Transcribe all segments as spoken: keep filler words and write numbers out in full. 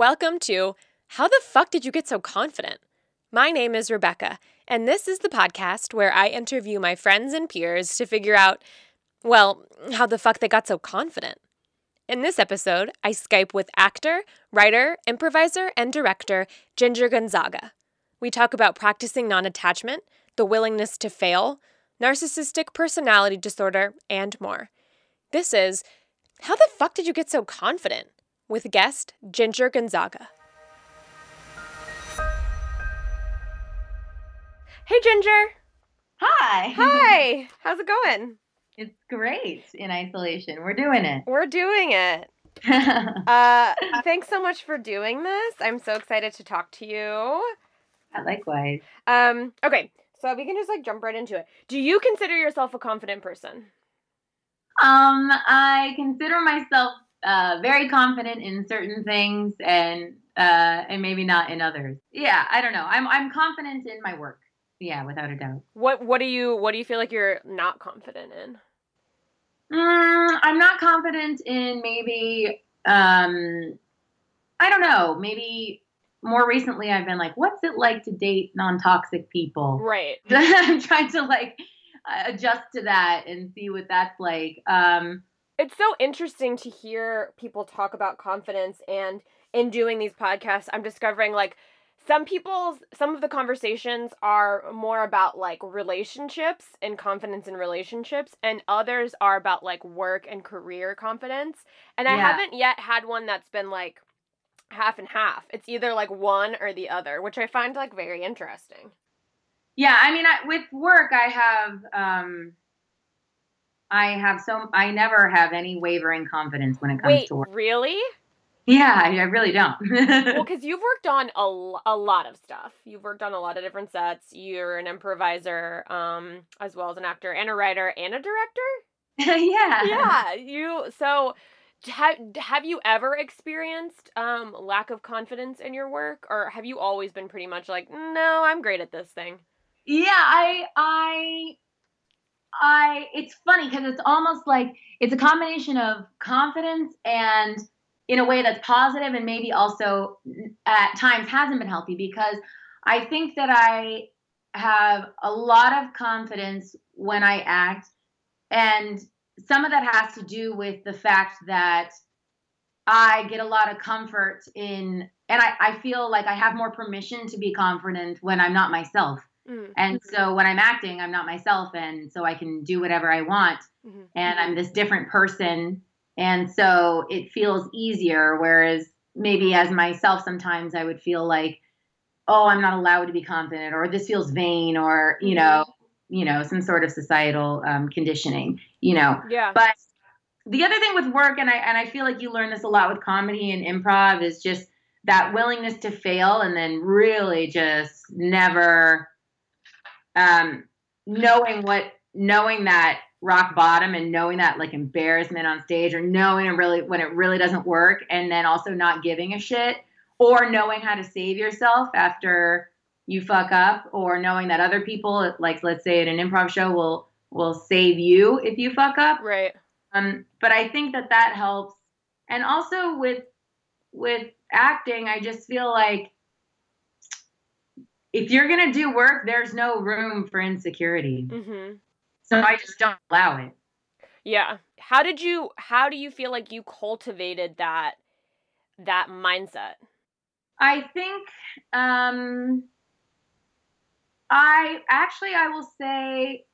Welcome to How the Fuck Did You Get So Confident? My name is Rebecca, and this is the podcast where I interview my friends and peers to figure out, well, how the fuck they got so confident. In this episode, I Skype with actor, writer, improviser, and director Ginger Gonzaga. We talk about practicing non-attachment, the willingness to fail, narcissistic personality disorder, and more. This is How the Fuck Did You Get So Confident? With guest Ginger Gonzaga. Hey, Ginger. Hi. Hi. How's it going? It's great in isolation. We're doing it. We're doing it. uh, thanks so much for doing this. I'm so excited to talk to you. Likewise. Um, okay, so we can just like jump right into it. Do you consider yourself a confident person? Um, I consider myself Uh, very confident in certain things and uh, and maybe not in others. Yeah, I don't know. I'm I'm confident in my work. Yeah, without a doubt. What What do you What do you feel like you're not confident in? Mm, I'm not confident in maybe um, I don't know. Maybe more recently, I've been like, what's it like to date non-toxic people? Right. I'm trying to like adjust to that and see what that's like. Um, It's so interesting to hear people talk about confidence, and in doing these podcasts, I'm discovering like some people's, some of the conversations are more about like relationships and confidence in relationships, and others are about like work and career confidence. And I yeah. haven't yet had one that's been like half and half. It's either like one or the other, which I find like very interesting. Yeah. I mean, I, with work, I have, um, I have so I never have any wavering confidence when it comes Wait, to work. Wait, really? Yeah, I really don't. Well, because you've worked on a, a lot of stuff. You've worked on a lot of different sets. You're an improviser, um, as well as an actor and a writer and a director. yeah. Yeah. You. So, have have you ever experienced um, lack of confidence in your work, or have you always been pretty much like, no, I'm great at this thing? Yeah, I I. I, it's funny because it's almost like it's a combination of confidence and in a way that's positive and maybe also at times hasn't been healthy, because I think that I have a lot of confidence when I act. And some of that has to do with the fact that I get a lot of comfort in, and I, I feel like I have more permission to be confident when I'm not myself. Mm-hmm. And so when I'm acting, I'm not myself. And so I can do whatever I want. Mm-hmm. And I'm this different person. And so it feels easier. Whereas maybe as myself, sometimes I would feel like, oh, I'm not allowed to be confident, or this feels vain, or, you know, you know, some sort of societal um, conditioning, you know. Yeah. But the other thing with work, and I, and I feel like you learn this a lot with comedy and improv, is just that willingness to fail and then really just never... Um, knowing what, knowing that rock bottom and knowing that like embarrassment on stage, or knowing it really, when it really doesn't work, and then also not giving a shit, or knowing how to save yourself after you fuck up, or knowing that other people, like let's say at an improv show, will, will save you if you fuck up. Right. Um, but I think that that helps. And also with, with acting, I just feel like, if you're going to do work, there's no room for insecurity. Mm-hmm. So I just don't allow it. Yeah. How did you, how do you feel like you cultivated that, that mindset? I think, um, I actually, I will say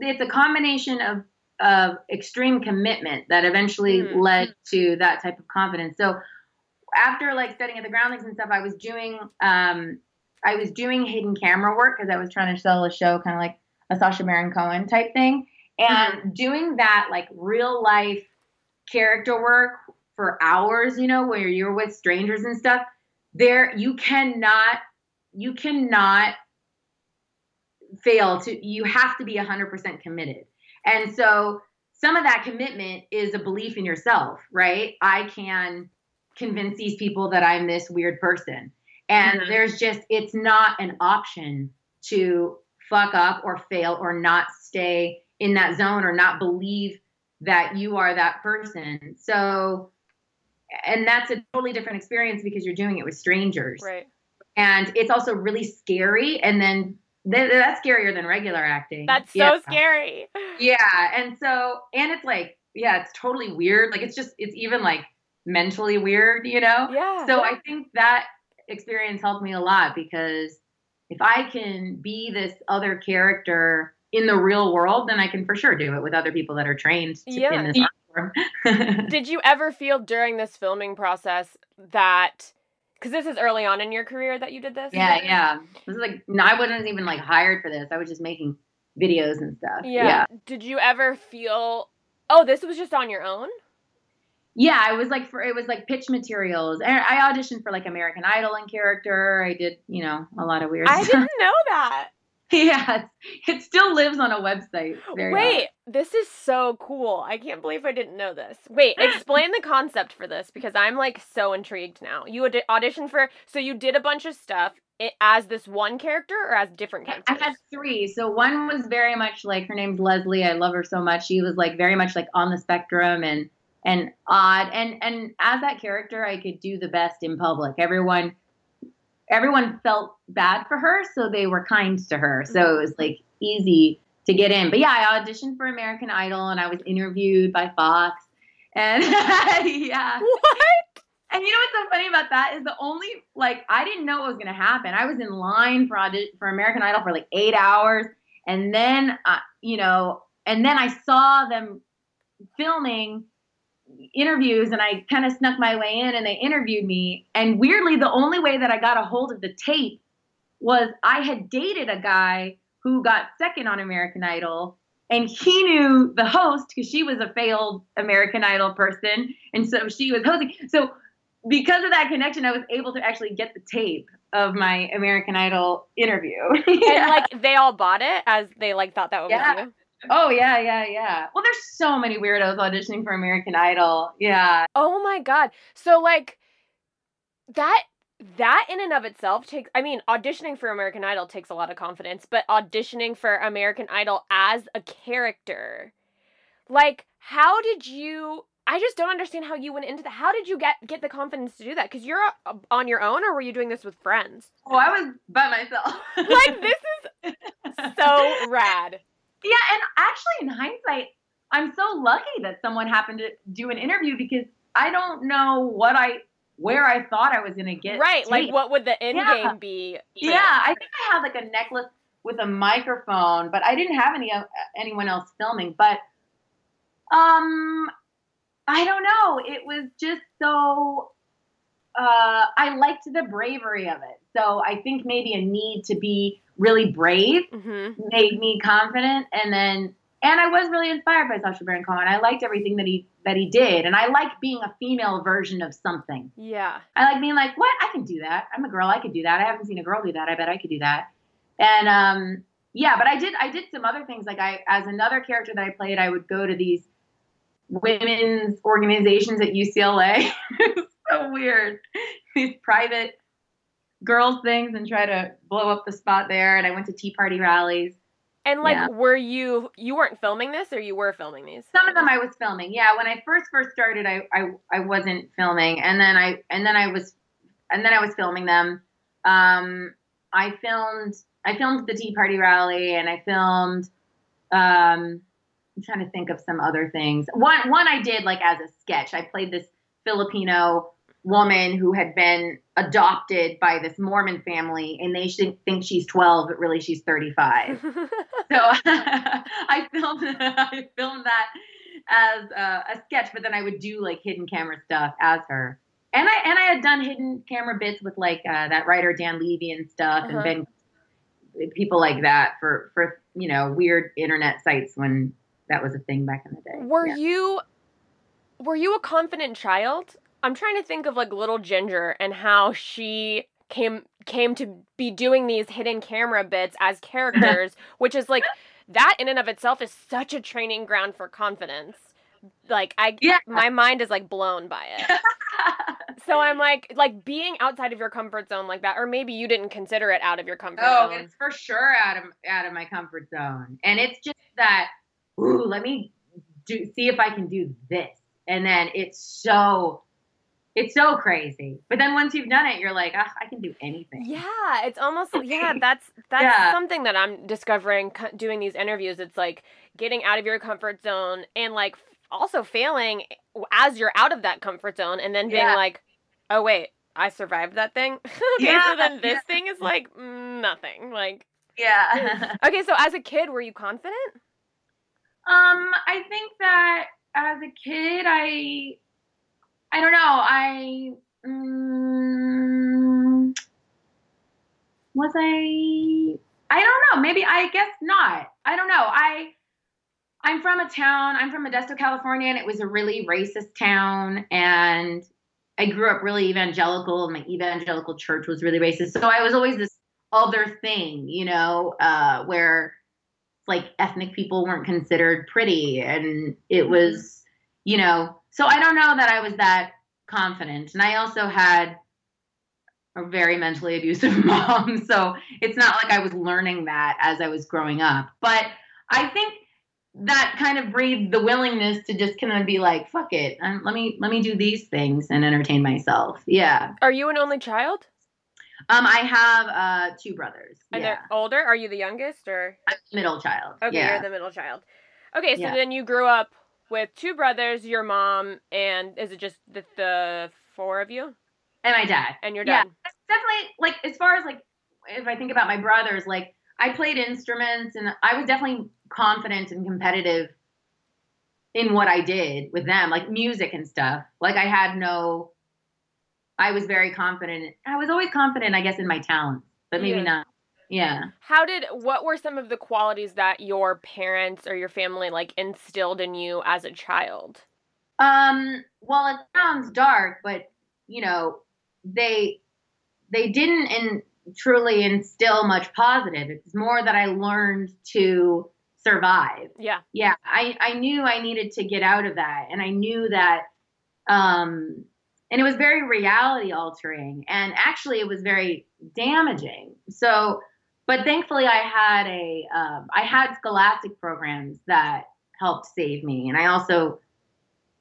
it's a combination of, of extreme commitment that eventually mm-hmm. led to that type of confidence. So after like studying at the Groundlings and stuff, I was doing, um, I was doing hidden camera work because I was trying to sell a show, kind of like a Sacha Baron Cohen type thing. And mm-hmm. doing that like real life character work for hours, you know, where you're with strangers and stuff, there you cannot, you cannot fail to, you have to be one hundred percent committed. And so some of that commitment is a belief in yourself, right? I can convince these people that I'm this weird person. And mm-hmm. there's just, it's not an option to fuck up or fail or not stay in that zone or not believe that you are that person. So and that's a totally different experience because you're doing it with strangers. Right. And it's also really scary. And then th- that's scarier than regular acting. That's so yeah. scary. Yeah. And so, and it's like, yeah, it's totally weird. Like, it's just, it's even like mentally weird, you know? Yeah. So I think that experience helped me a lot, because if I can be this other character in the real world, then I can for sure do it with other people that are trained to, yeah. in this art form. Did you ever feel during this filming process that, because this is early on in your career that you did this? Yeah, right? yeah. This is like, no, I wasn't even like hired for this. I was just making videos and stuff. Yeah. yeah. Did you ever feel, oh, this was just on your own? Yeah, I was like, for, it was like pitch materials. I auditioned for like American Idol in character. I did, you know, a lot of weird I stuff. I didn't know that. Yeah, it still lives on a website. Wait, well. This is so cool. I can't believe I didn't know this. Wait, explain the concept for this, because I'm like so intrigued now. You aud- auditioned for, so you did a bunch of stuff as this one character or as different characters? I had three. So one was very much like, her name's Leslie. I love her so much. She was like very much like on the spectrum and and odd. And, and as that character, I could do the best in public. Everyone... Everyone felt bad for her, so they were kind to her. So it was like easy to get in. But yeah, I auditioned for American Idol, and I was interviewed by Fox. And yeah, what? And you know what's so funny about that is the only like I didn't know what was gonna happen. I was in line for audi- for American Idol for like eight hours, and then uh, you know, and then I saw them filming interviews, and I kind of snuck my way in, and they interviewed me. And weirdly, the only way that I got a hold of the tape was I had dated a guy who got second on American Idol, and he knew the host because she was a failed American Idol person, and so she was hosting. So because of that connection, I was able to actually get the tape of my American Idol interview. yeah. And like they all bought it as they like thought that would yeah. be you. Oh, yeah, yeah, yeah. Well, there's so many weirdos auditioning for American Idol. Yeah. Oh, my God. So, like, that that in and of itself takes, I mean, auditioning for American Idol takes a lot of confidence, but auditioning for American Idol as a character, like, how did you, I just don't understand how you went into that. How did you get, get the confidence to do that? Because you're on your own, or were you doing this with friends? Oh, I was by myself. Like, this is so rad. Yeah, and actually, in hindsight, I'm so lucky that someone happened to do an interview, because I don't know what I, where I thought I was going to get. Right, tape. Like what would the end yeah. game be? Yeah, I think I had like a necklace with a microphone, but I didn't have any uh, anyone else filming. But um, I don't know. It was just so, uh, I liked the bravery of it. So I think maybe a need to be really brave mm-hmm. made me confident, and then and I was really inspired by Sacha Baron Cohen. I liked everything that he that he did, and I like being a female version of something. Yeah, I like being like, what? I can do that. I'm a girl. I could do that. I haven't seen a girl do that. I bet I could do that. And um, yeah, but I did I did some other things. Like I, as another character that I played, I would go to these women's organizations at U C L A. It's so weird. These private girls things and try to blow up the spot there. And I went to tea party rallies. And like, yeah. were you, you weren't filming this, or you were filming these? Some of them I was filming. Yeah. When I first, first started, I, I, I wasn't filming. And then I, and then I was, and then I was filming them. Um, I filmed, I filmed the tea party rally, and I filmed, um, I'm trying to think of some other things. One, one I did like as a sketch. I played this Filipino woman who had been adopted by this Mormon family, and they should think she's twelve, but really she's thirty-five. So I filmed, I filmed that as a, a sketch, but then I would do like hidden camera stuff as her. And I, and I had done hidden camera bits with like uh, that writer, Dan Levy and stuff, uh-huh. and been people like that for, for, you know, weird internet sites when that was a thing back in the day. Were yeah. you, were you a confident child? I'm trying to think of like little Ginger and how she came came to be doing these hidden camera bits as characters, which is like that in and of itself is such a training ground for confidence. Like I, yeah. my mind is like blown by it. So I'm like, like being outside of your comfort zone like that, or maybe you didn't consider it out of your comfort oh, zone. Oh, it's for sure out of out of my comfort zone, and it's just that. Ooh, let me do see if I can do this, and then it's so. It's so crazy. But then once you've done it, you're like, oh, I can do anything. Yeah, it's almost, yeah, that's that's yeah. something that I'm discovering doing these interviews. It's like getting out of your comfort zone and like also failing as you're out of that comfort zone and then being yeah. like, oh, wait, I survived that thing? okay, yeah. So then this yeah. thing is like nothing. Like, yeah. Okay, so as a kid, were you confident? Um, I think that as a kid, I... I don't know. I um, was I. I don't know. Maybe I guess not. I don't know. I. I'm from a town. I'm from Modesto, California, and it was a really racist town. And I grew up really evangelical. My evangelical church was really racist. So I was always this other thing, you know, uh, where like ethnic people weren't considered pretty, and it was, you know. So I don't know that I was that confident. And I also had a very mentally abusive mom. So it's not like I was learning that as I was growing up. But I think that kind of breeds the willingness to just kind of be like, fuck it. Um, let me let me do these things and entertain myself. Yeah. Are you an only child? Um, I have uh, two brothers. Are yeah. they older? Are you the youngest? Or I'm the middle child. Okay, yeah. You're the middle child. Okay, so yeah. then you grew up with two brothers, your mom, and is it just the, the four of you? And my dad. And your dad. Yeah, definitely, like, as far as, like, if I think about my brothers, like, I played instruments, and I was definitely confident and competitive in what I did with them, like, music and stuff. Like, I had no, I was very confident. I was always confident, I guess, in my talent, but maybe yeah. not. Yeah. How did, what were some of the qualities that your parents or your family like instilled in you as a child? Um, well, it sounds dark, but you know, they, they didn't in, truly instill much positive. It's more that I learned to survive. Yeah. Yeah. I, I knew I needed to get out of that. And I knew that, um, and it was very reality altering and actually it was very damaging. So, but thankfully, I had a um, I had scholastic programs that helped save me, and I also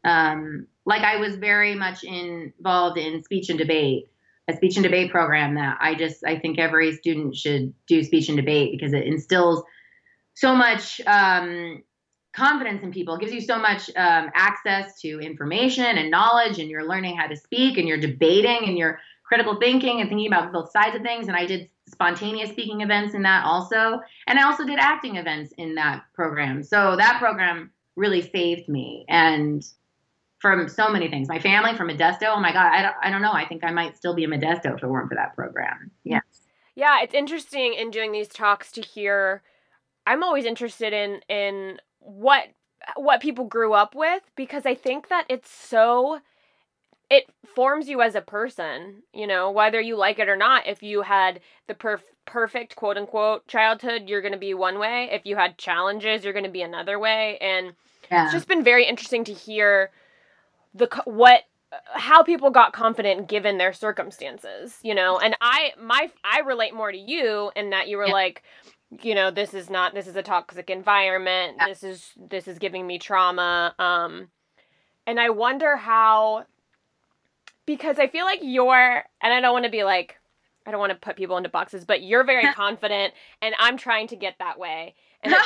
um, like I was very much involved in speech and debate, a speech and debate program that I just I think every student should do speech and debate because it instills so much um, confidence in people. It gives you so much um, access to information and knowledge, and you're learning how to speak, and you're debating, and you're critical thinking and thinking about both sides of things. And I did spontaneous speaking events in that also. And I also did acting events in that program. So that program really saved me. And from so many things, my family from Modesto, oh my God, I don't, I don't know. I think I might still be in Modesto if it weren't for that program. Yeah. Yeah. It's interesting in doing these talks to hear, I'm always interested in, in what, what people grew up with, because I think that it's so it forms you as a person, you know, whether you like it or not. If you had the perf- perfect, quote unquote, childhood, you're going to be one way. If you had challenges, you're going to be another way. And yeah. it's just been very interesting to hear the what how people got confident given their circumstances, you know. And I my I relate more to you in that you were yeah. like, you know, this is not this is a toxic environment. Yeah. This is this is giving me trauma. Um, and I wonder how. Because I feel like you're, and I don't want to be like, I don't want to put people into boxes, but you're very confident, and I'm trying to get that way. And it,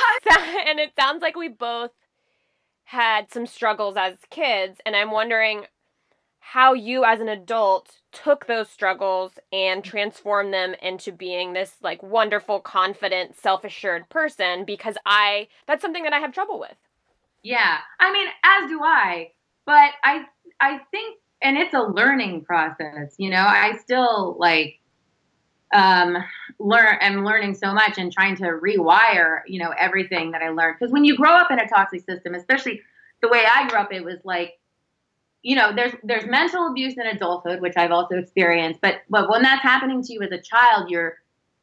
and it sounds like we both had some struggles as kids, and I'm wondering how you as an adult took those struggles and transformed them into being this, like, wonderful, confident, self-assured person, because I, that's something that I have trouble with. Yeah. I mean, as do I, but I, I think, and it's a learning process, you know, I still like, um, learn, I'm learning so much and trying to rewire, you know, everything that I learned. Cause when you grow up in a toxic system, especially the way I grew up, it was like, you know, there's, there's mental abuse in adulthood, which I've also experienced, but, but when that's happening to you as a child, you're,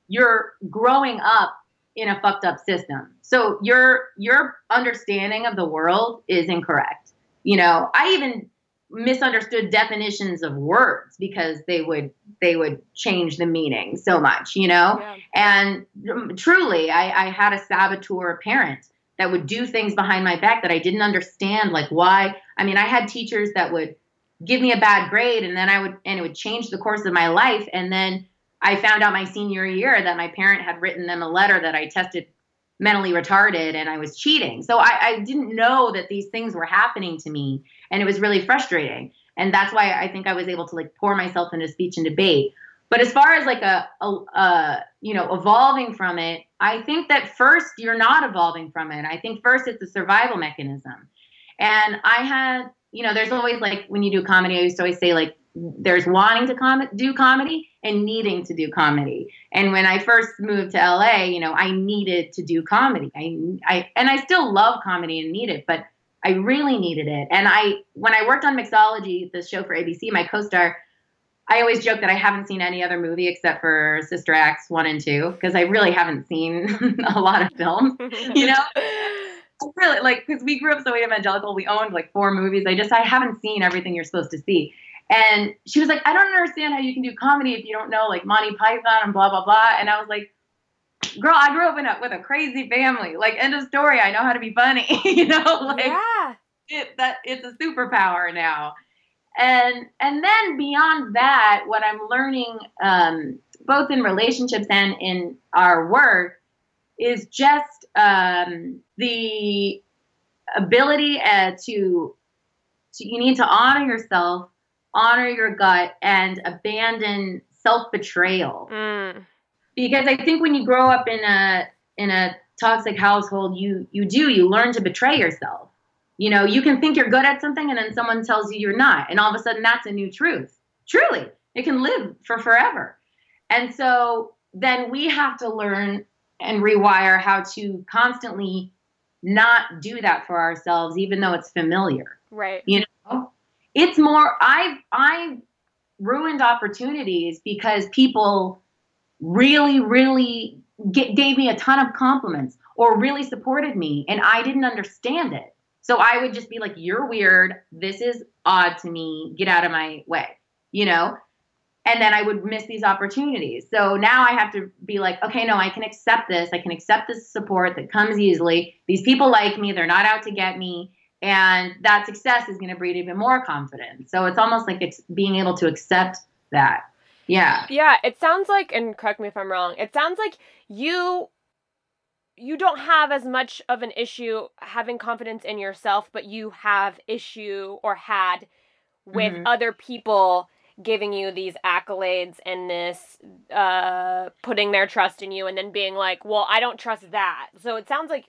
you're growing up in a fucked up system. So your, your understanding of the world is incorrect. You know, I even misunderstood definitions of words because they would they would change the meaning so much, you know? Yeah. And um, truly, I, I had a saboteur parent that would do things behind my back that I didn't understand, like why. I mean, I had teachers that would give me a bad grade, and then I would, and it would change the course of my life. And then I found out my senior year that my parent had written them a letter that I tested mentally retarded and I was cheating. So I, I didn't know that these things were happening to me, and it was really frustrating. And that's why I think I was able to like pour myself into speech and debate. But as far as like a, a, a, you know, evolving from it, I think that first you're not evolving from it. I think first it's a survival mechanism. And I had, you know, there's always like, when you do comedy, I used to always say like, there's wanting to com- do comedy and needing to do comedy. And when I first moved to L A, you know, I needed to do comedy. I, I, and I still love comedy and need it, but I really needed it. And I, when I worked on Mixology, the show for A B C, my co-star, I always joke that I haven't seen any other movie except for Sister Acts one and two, because I really haven't seen a lot of films, you know? Really, like, because we grew up so evangelical, we owned like four movies. I just, I haven't seen everything you're supposed to see. And she was like, I don't understand how you can do comedy if you don't know like Monty Python and blah, blah, blah. And I was like, girl, I grew up in a, with a crazy family. Like, end of story. I know how to be funny, you know? Like, yeah. it, that, it's a superpower now. And and then beyond that, what I'm learning, um, both in relationships and in our work, is just um, the ability uh, to, to, you need to honor yourself, honor your gut, and abandon self-betrayal. Mm. Because I think when you grow up in a in a toxic household, you you do, you learn to betray yourself. You know, you can think you're good at something and then someone tells you you're not. And all of a sudden that's a new truth. Truly, it can live for forever. And so then we have to learn and rewire how to constantly not do that for ourselves, even though it's familiar. Right. You know, it's more, I've, I've ruined opportunities because people really, really get, gave me a ton of compliments or really supported me and I didn't understand it. So I would just be like, you're weird. This is odd to me. Get out of my way, you know? And then I would miss these opportunities. So now I have to be like, okay, no, I can accept this. I can accept this support that comes easily. These people like me. They're not out to get me. And that success is going to breed even more confidence. So it's almost like it's being able to accept that. Yeah. Yeah. It sounds like, and correct me if I'm wrong, it sounds like you... you don't have as much of an issue having confidence in yourself, but you have issue or had with mm-hmm. other people giving you these accolades and this, uh, putting their trust in you and then being like, well, I don't trust that. So it sounds like,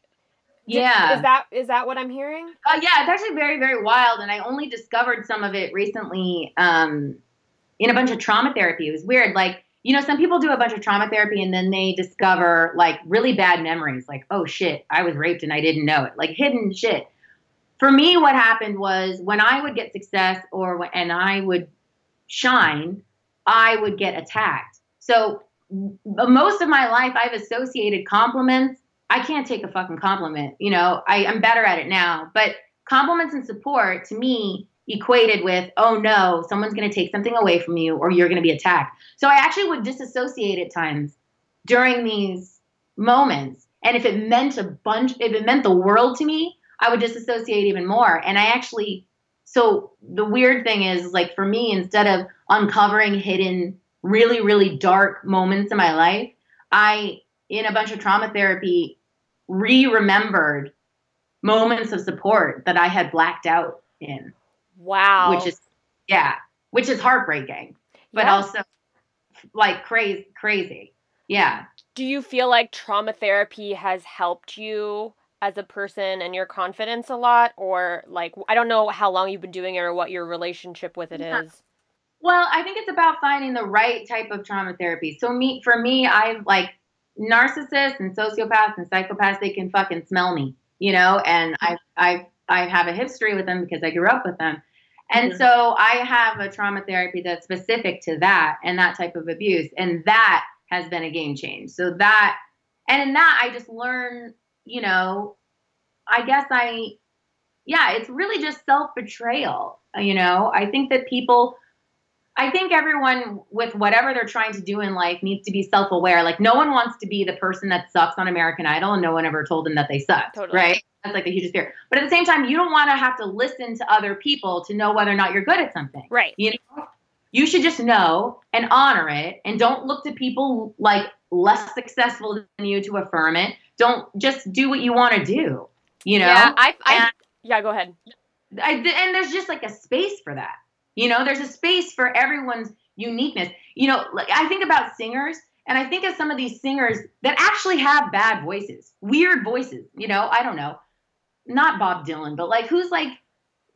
yeah, did, is that, is that what I'm hearing? Uh, yeah, it's actually very, very wild. And I only discovered some of it recently, um, in a bunch of trauma therapy. It was weird. Like, you know, some people do a bunch of trauma therapy and then they discover like really bad memories. Like, oh shit, I was raped and I didn't know it. Like hidden shit. For me, what happened was when I would get success or when, and I would shine, I would get attacked. So most of my life I've associated compliments. I can't take a fucking compliment. You know, I, I'm better at it now. But compliments and support to me equated with, oh no, someone's going to take something away from you or you're going to be attacked. So I actually would disassociate at times during these moments. And if it meant a bunch, if it meant the world to me, I would disassociate even more. And I actually, so the weird thing is like for me, instead of uncovering hidden, really, really dark moments in my life, I, in a bunch of trauma therapy, re-remembered moments of support that I had blacked out in. Wow. Which is, yeah, which is heartbreaking, but yeah. also like crazy, crazy. Yeah. Do you feel like trauma therapy has helped you as a person and your confidence a lot? Or like, I don't know how long you've been doing it or what your relationship with it yeah. is. Well, I think it's about finding the right type of trauma therapy. So me, for me, I've like narcissists and sociopaths and psychopaths, they can fucking smell me, you know? And I've, I've, I have a history with them because I grew up with them. And mm-hmm. so I have a trauma therapy that's specific to that and that type of abuse. And that has been a game change. So that, and in that I just learn, you know, I guess I, yeah, it's really just self-betrayal. You know, I think that people, I think everyone with whatever they're trying to do in life needs to be self-aware. Like, no one wants to be the person that sucks on American Idol, and no one ever told them that they sucked, totally. Right? That's like the hugest fear. But at the same time, you don't want to have to listen to other people to know whether or not you're good at something. Right. You know, you should just know and honor it, and don't look to people like less successful than you to affirm it. Don't just do what you want to do, you know? Yeah, I, I and, yeah, go ahead. I, and there's just like a space for that. You know, there's a space for everyone's uniqueness. You know, like, I think about singers, and I think of some of these singers that actually have bad voices, weird voices, you know, I don't know, not Bob Dylan, but like, who's like,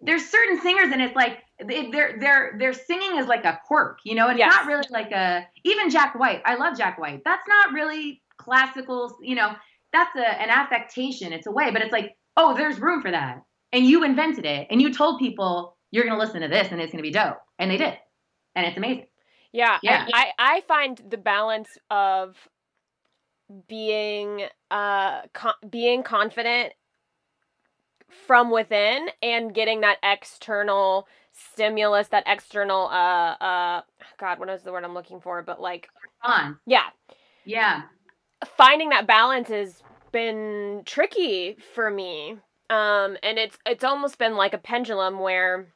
there's certain singers, and it's like, they're, they're, they're singing is like a quirk, you know, and yes. It's not really like a, even Jack White, I love Jack White. That's not really classical, you know, that's a, an affectation. It's a way, but it's like, oh, there's room for that. And you invented it, and you told people, you're going to listen to this and it's going to be dope. And they did. And it's amazing. Yeah. yeah. I, I find the balance of being, uh, co- being confident from within and getting that external stimulus, that external, uh, uh, God, what is the word I'm looking for? But like, on. yeah, yeah. Finding that balance has been tricky for me. Um, and it's, it's almost been like a pendulum where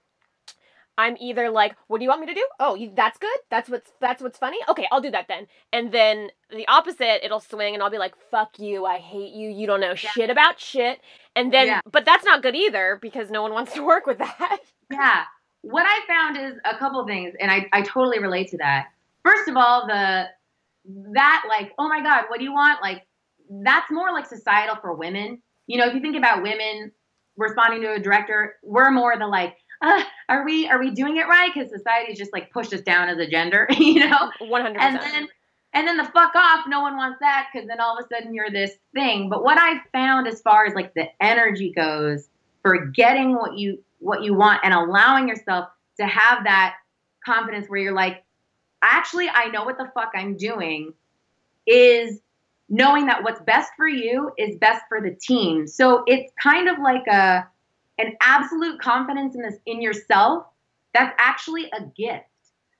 I'm either like, what do you want me to do? Oh, you, that's good. That's what's, that's what's funny. Okay, I'll do that then. And then the opposite, it'll swing, and I'll be like, fuck you. I hate you. You don't know yeah. shit about shit. And then, yeah. but that's not good either, because no one wants to work with that. Yeah. What I found is a couple things, and I, I totally relate to that. First of all, the, that like, oh my God, what do you want? Like, that's more like societal for women. You know, if you think about women responding to a director, we're more the like, uh, are we are we doing it right? Because society's just like pushed us down as a gender, you know? one hundred percent. And then, and then the fuck off, no one wants that, because then all of a sudden you're this thing. But what I've found as far as like the energy goes for getting what you what you want and allowing yourself to have that confidence where you're like, actually, I know what the fuck I'm doing, is knowing that what's best for you is best for the team. So it's kind of like a an absolute confidence in this in yourself that's actually a gift.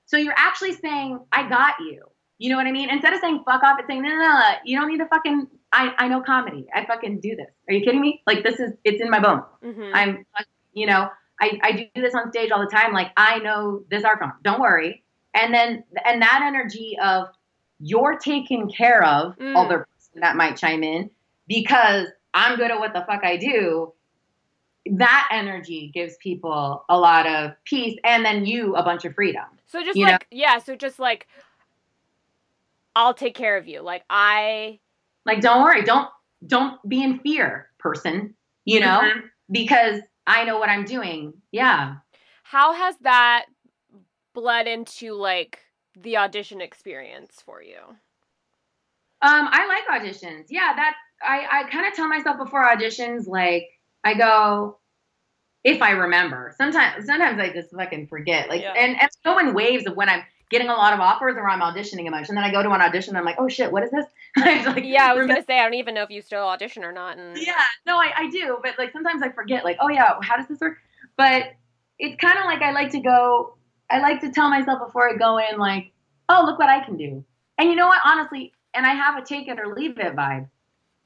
So you're actually saying, I got you. You know what I mean? Instead of saying fuck off, it's saying, no, no, no, you don't need to fucking, I, I know comedy. I fucking do this. Are you kidding me? Like, this is, it's in my bones. Mm-hmm. I'm, you know, I, I do this on stage all the time. Like, I know this art form. Don't worry. And then, and that energy of, you're taken care of, mm. other person that might chime in, because I'm good at what the fuck I do. That energy gives people a lot of peace, and then you a bunch of freedom. So just like, know? yeah, so just like, I'll take care of you. Like I... Like, don't worry. Don't don't be in fear, person, you know, mm-hmm. because I know what I'm doing. Yeah. How has that bled into like, the audition experience for you? Um, I like auditions. Yeah, that I, I kind of tell myself before auditions, like I go, if I remember. Sometimes, sometimes I just fucking forget. Like, yeah. and, and so in waves of when I'm getting a lot of offers or I'm auditioning a bunch, and then I go to an audition and I'm like, oh shit, what is this? I like, yeah, I was remember. gonna say I don't even know if you still audition or not. And yeah, no, I, I do, but like sometimes I forget. Like, oh yeah, how does this work? But it's kind of like I like to go. I like to tell myself before I go in, like, oh, look what I can do. And you know what, honestly, and I have a take it or leave it vibe,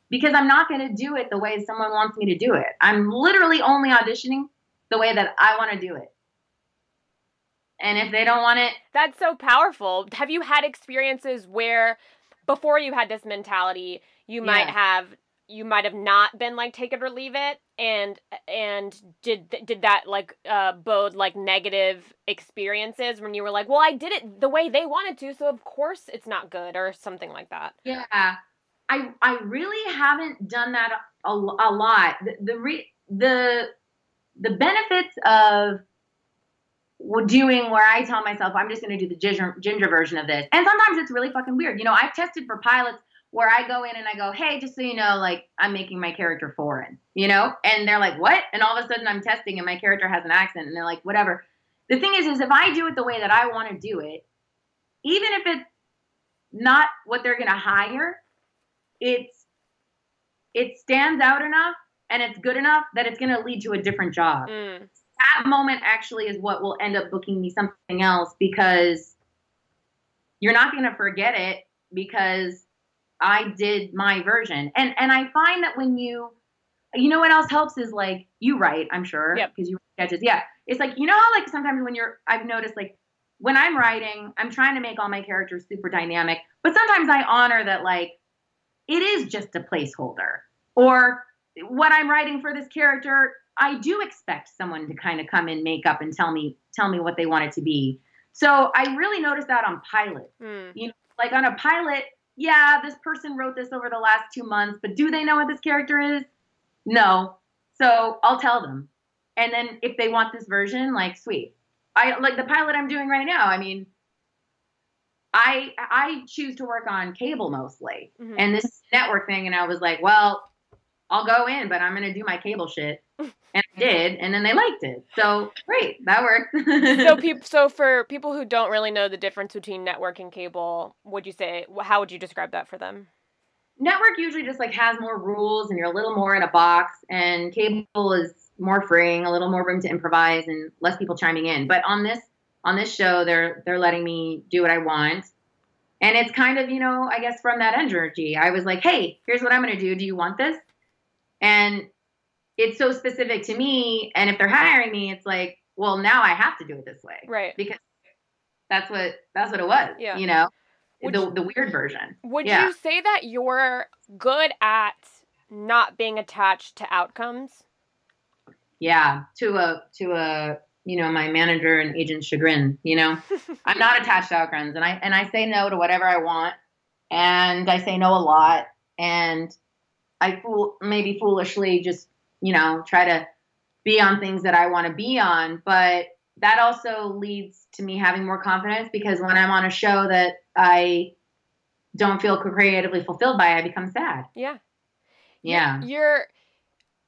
because I'm not going to do it the way someone wants me to do it. I'm literally only auditioning the way that I want to do it. And if they don't want it. That's so powerful. Have you had experiences where before you had this mentality, you yeah. might have, you might have not been like, take it or leave it? And, and did, did that like, uh, bode like negative experiences when you were like, well, I did it the way they wanted to, so of course it's not good, or something like that? Yeah. I, I really haven't done that a, a lot. The, the, re, the, the benefits of doing where I tell myself, I'm just going to do the ginger, ginger version of this. And sometimes it's really fucking weird. You know, I've tested for pilots where I go in and I go, hey, just so you know, like, I'm making my character foreign, you know? And they're like, what? And all of a sudden I'm testing and my character has an accent, and they're like, whatever. The thing is, is if I do it the way that I want to do it, even if it's not what they're going to hire, it's, it stands out enough and it's good enough that it's going to lead to a different job. Mm. that moment actually is what will end up booking me something else, because you're not going to forget it because I did my version. And and I find that when you, you know what else helps is like, you write, I'm sure, because yep. you write sketches. Yeah. It's like, you know how like sometimes when you're, I've noticed like when I'm writing, I'm trying to make all my characters super dynamic, but sometimes I honor that like, it is just a placeholder, or what I'm writing for this character, I do expect someone to kind of come in makeup and tell me, tell me what they want it to be. So I really noticed that on pilot, mm. you know, like on a pilot, yeah, this person wrote this over the last two months, but do they know what this character is? No. So I'll tell them. And then if they want this version, like, sweet. I like the pilot I'm doing right now. I mean, I, I choose to work on cable mostly, mm-hmm. and this network thing. And I was like, well, I'll go in, but I'm going to do my cable shit. And I did, and then they liked it. So great, that worked. so, pe- so for people who don't really know the difference between network and cable, would you say, how would you describe that for them? Network usually just like has more rules, and you're a little more in a box. And cable is more freeing, a little more room to improvise, and less people chiming in. But on this on this show, they're they're letting me do what I want. And it's kind of, you know, I guess from that energy, I was like, hey, here's what I'm going to do. Do you want this? And it's so specific to me. And if they're hiring me, it's like, well, now I have to do it this way. Right. Because that's what, that's what it was, yeah. you know, would the you, the weird version. Would yeah. you say that you're good at not being attached to outcomes? Yeah. To a, to a, you know, my manager and agent chagrin, you know, I'm not attached to outcomes, and I, and I say no to whatever I want. And I say no a lot. And I fool, maybe foolishly just, you know, try to be on things that I want to be on. But that also leads to me having more confidence, because when I'm on a show that I don't feel creatively fulfilled by, I become sad. Yeah. Yeah. You're,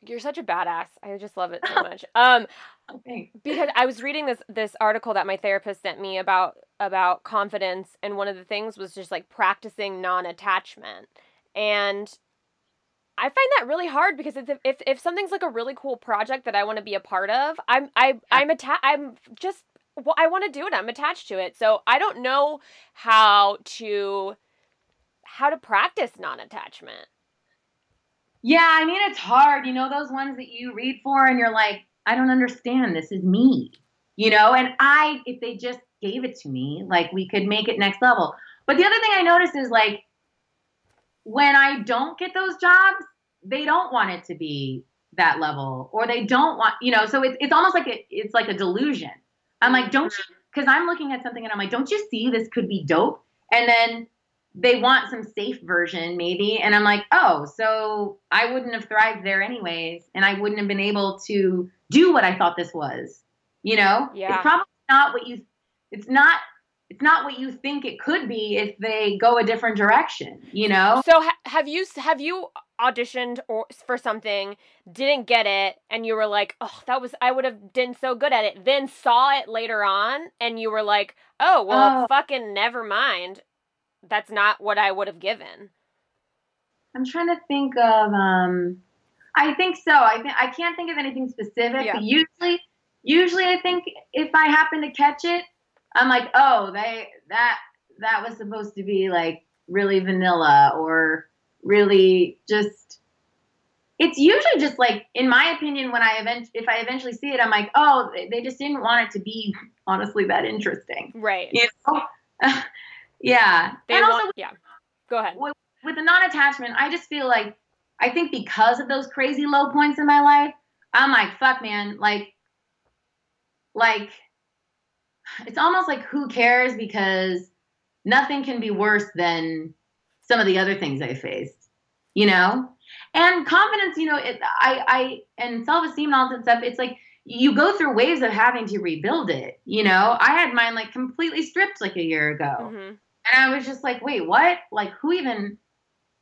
you're such a badass. I just love it so much. Um, okay. Because I was reading this, this article that my therapist sent me about, about confidence. And one of the things was just like practicing non-attachment, and I find that really hard, because if, if if something's like a really cool project that I want to be a part of, I'm I I'm atta- I'm just well, I want to do it. I'm attached to it, so I don't know how to how to practice non-attachment. Yeah, I mean, it's hard. You know, those ones that you read for, and you're like, I don't understand. This is me, you know. And I, if they just gave it to me, like we could make it next level. But the other thing I noticed is like, when I don't get those jobs, they don't want it to be that level, or they don't want, you know, so it's it's almost like a, it's like a delusion. I'm like, don't you, because I'm looking at something and I'm like, don't you see this could be dope? And then they want some safe version maybe. And I'm like, oh, so I wouldn't have thrived there anyways. And I wouldn't have been able to do what I thought this was, you know? Yeah. It's probably not what you, it's not, It's not what you think it could be if they go a different direction, you know? So ha- have you have you auditioned or for something, didn't get it, and you were like, oh, that was, I would have been so good at it, then saw it later on, and you were like, oh, well, oh. fucking never mind. That's not what I would have given. I'm trying to think of, um, I think so. I th- I can't think of anything specific. Yeah. But usually, usually I think if I happen to catch it, I'm like, oh, they that that was supposed to be like really vanilla, or really just. It's usually just like, in my opinion, when I event if I eventually see it, I'm like, oh, they just didn't want it to be honestly that interesting, right? You know? yeah, they and also, yeah. Go ahead. With, with the non-attachment, I just feel like I think because of those crazy low points in my life, I'm like, fuck, man, like, like. It's almost like, who cares, because nothing can be worse than some of the other things I faced, you know? And confidence, you know, it, I, I, and self-esteem and all that stuff, it's like you go through waves of having to rebuild it, you know? I had mine like completely stripped like a year ago. Mm-hmm. And I was just like, wait, what? Like, who even,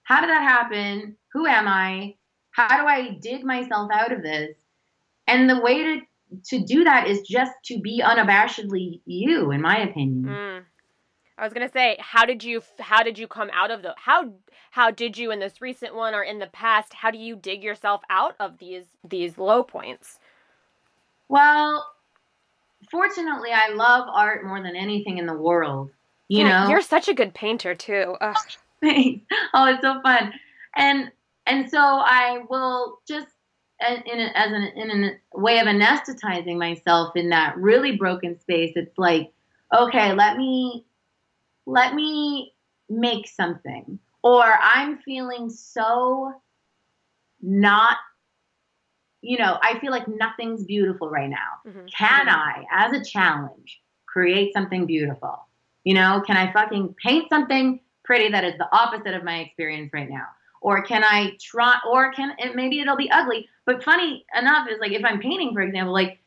how did that happen? Who am I? How do I dig myself out of this? And the way to to do that is just to be unabashedly you, in my opinion. Mm. I was going to say, how did you, how did you come out of the, how, how did you in this recent one or in the past, how do you dig yourself out of these, these low points? Well, fortunately, I love art more than anything in the world. You yeah, know, you're such a good painter too. Ugh. Thanks. Oh, it's so fun. And and so I will just in a, as an in a way of anesthetizing myself in that really broken space. It's like, okay, let me let me make something. Or I'm feeling so not, you know, I feel like nothing's beautiful right now. Mm-hmm. Can I, as a challenge, create something beautiful? You know, can I fucking paint something pretty that is the opposite of my experience right now? Or can I try, or can, it, maybe it'll be ugly. But funny enough is like, if I'm painting, for example, like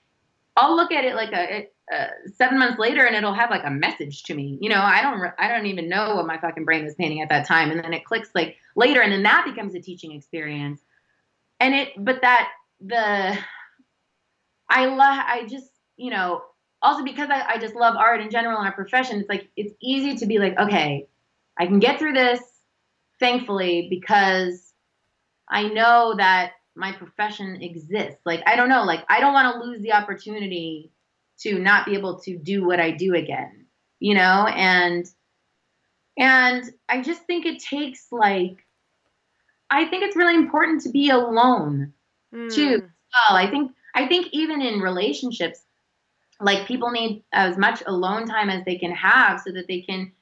I'll look at it like a, a seven months later and it'll have like a message to me. You know, I don't, I don't even know what my fucking brain was painting at that time. And then it clicks like later and then that becomes a teaching experience. And it, but that, the, I love, I just, you know, also because I, I just love art in general and our profession, it's like, it's easy to be like, okay, I can get through this, thankfully, because I know that my profession exists. Like, I don't know, like, I don't want to lose the opportunity to not be able to do what I do again, you know? And, and I just think it takes like, I think it's really important to be alone. Mm. Too. Well, I think I think even in relationships, like people need as much alone time as they can have so that they can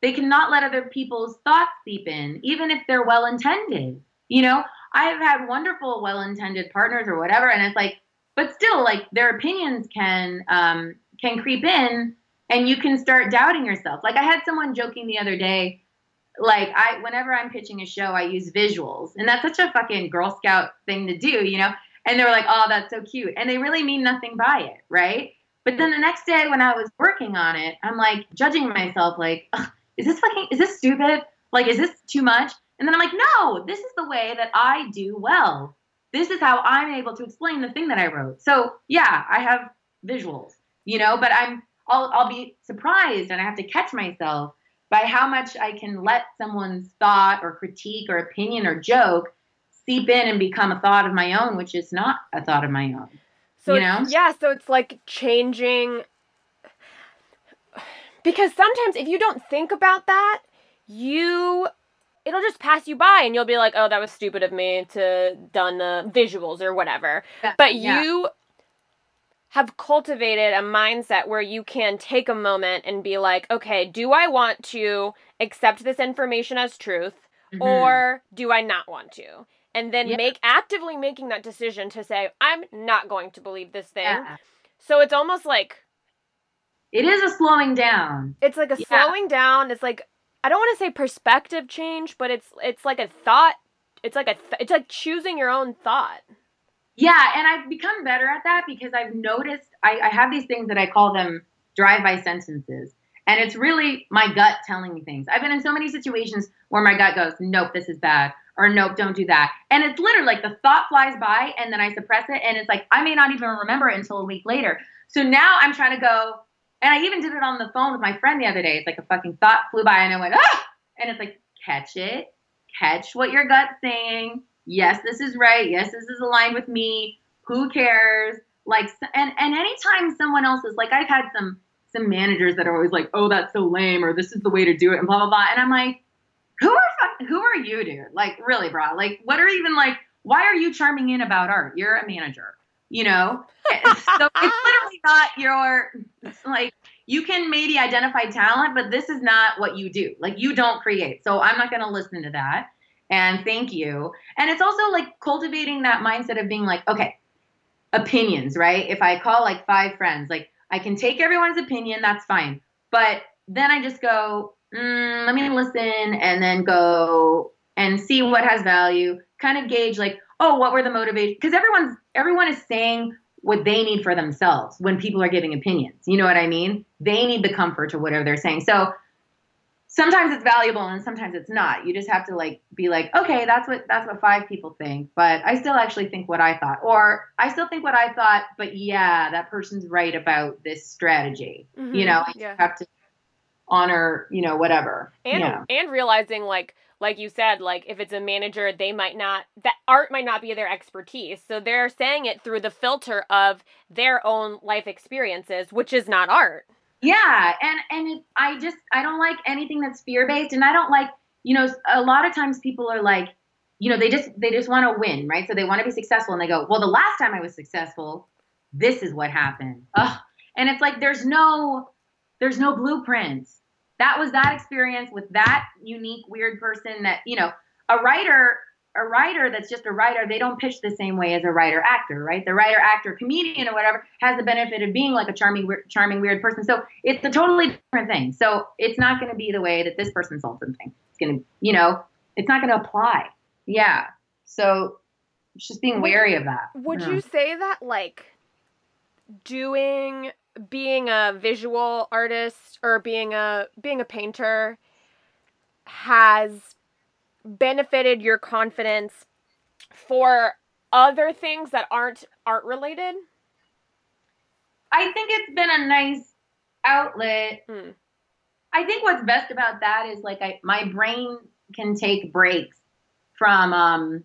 they cannot let other people's thoughts seep in, even if they're well intended. You know, I've had wonderful, well intended partners or whatever, and it's like, but still, like their opinions can um, can creep in, and you can start doubting yourself. Like I had someone joking the other day. Like I, whenever I'm pitching a show, I use visuals, and that's such a fucking Girl Scout thing to do, you know? And they were like, oh, that's so cute. And they really mean nothing by it. Right. But then the next day when I was working on it, I'm like judging myself, like, is this fucking, is this stupid? Like, is this too much? And then I'm like, no, this is the way that I do well. This is how I'm able to explain the thing that I wrote. So yeah, I have visuals, you know, but I'm, I'll, I'll be surprised and I have to catch myself by how much I can let someone's thought or critique or opinion or joke seep in and become a thought of my own, which is not a thought of my own. So you know? Yeah, so it's like changing. Because sometimes if you don't think about that, you, it'll just pass you by and you'll be like, oh, that was stupid of me to done the visuals or whatever. Yeah, but yeah. You have cultivated a mindset where you can take a moment and be like, okay, do I want to accept this information as truth mm-hmm. or do I not want to? And then yeah. make actively making that decision to say, I'm not going to believe this thing. Yeah. So it's almost like. It is a slowing down. It's like a yeah. slowing down. It's like, I don't want to say perspective change, but it's, it's like a thought. It's like a, th- it's like choosing your own thought. Yeah, and I've become better at that because I've noticed I, I have these things that I call them drive-by sentences. And it's really my gut telling me things. I've been in so many situations where my gut goes, nope, this is bad, or nope, don't do that. And it's literally like the thought flies by and then I suppress it. And it's like, I may not even remember it until a week later. So now I'm trying to go, and I even did it on the phone with my friend the other day. It's like a fucking thought flew by and I went, ah! And it's like, catch it, catch what your gut's saying. Yes, this is right. Yes, this is aligned with me. Who cares? Like, and, and anytime someone else is like, I've had some, some managers that are always like, oh, that's so lame, or this is the way to do it, and blah, blah, blah. And I'm like, who are, who are you, dude? Like, really, bro? Like, what are even like, why are you charming in about art? You're a manager, you know? So it's literally not your, like, you can maybe identify talent, but this is not what you do. Like, you don't create. So I'm not going to listen to that. And thank you. And it's also like cultivating that mindset of being like, okay, opinions, right? If I call like five friends, like I can take everyone's opinion, that's fine. But then I just go, mm, let me listen and then go and see what has value, kind of gauge like, oh, what were the motivations? Because everyone's, everyone is saying what they need for themselves when people are giving opinions. You know what I mean? They need the comfort to whatever they're saying. So sometimes it's valuable and sometimes it's not. You just have to like be like, okay, that's what that's what five people think, but I still actually think what I thought, or I still think what I thought, but yeah, that person's right about this strategy. Mm-hmm. You know, I yeah. have to honor, you know, whatever. And yeah. and realizing, like, like you said, like, if it's a manager, they might not, that art might not be their expertise. So they're saying it through the filter of their own life experiences, which is not art. Yeah. And, and it, I just, I don't like anything that's fear-based. And I don't like, you know, a lot of times people are like, you know, they just, they just want to win, right? So they want to be successful. And they go, well, the last time I was successful, this is what happened. Ugh. And it's like, there's no, there's no blueprint. That was that experience with that unique, weird person that, you know, a writer, a writer that's just a writer, they don't pitch the same way as a writer actor, right? The writer actor comedian or whatever has the benefit of being like a charming, weird, charming, weird person. So it's a totally different thing. So it's not going to be the way that this person sold something. It's going to, you know, it's not going to apply. Yeah. So just being wary of that. Would you say that like doing, being a visual artist or being a being a painter has benefited your confidence for other things that aren't art related? I think it's been a nice outlet. Mm. I think what's best about that is like I, my brain can take breaks from um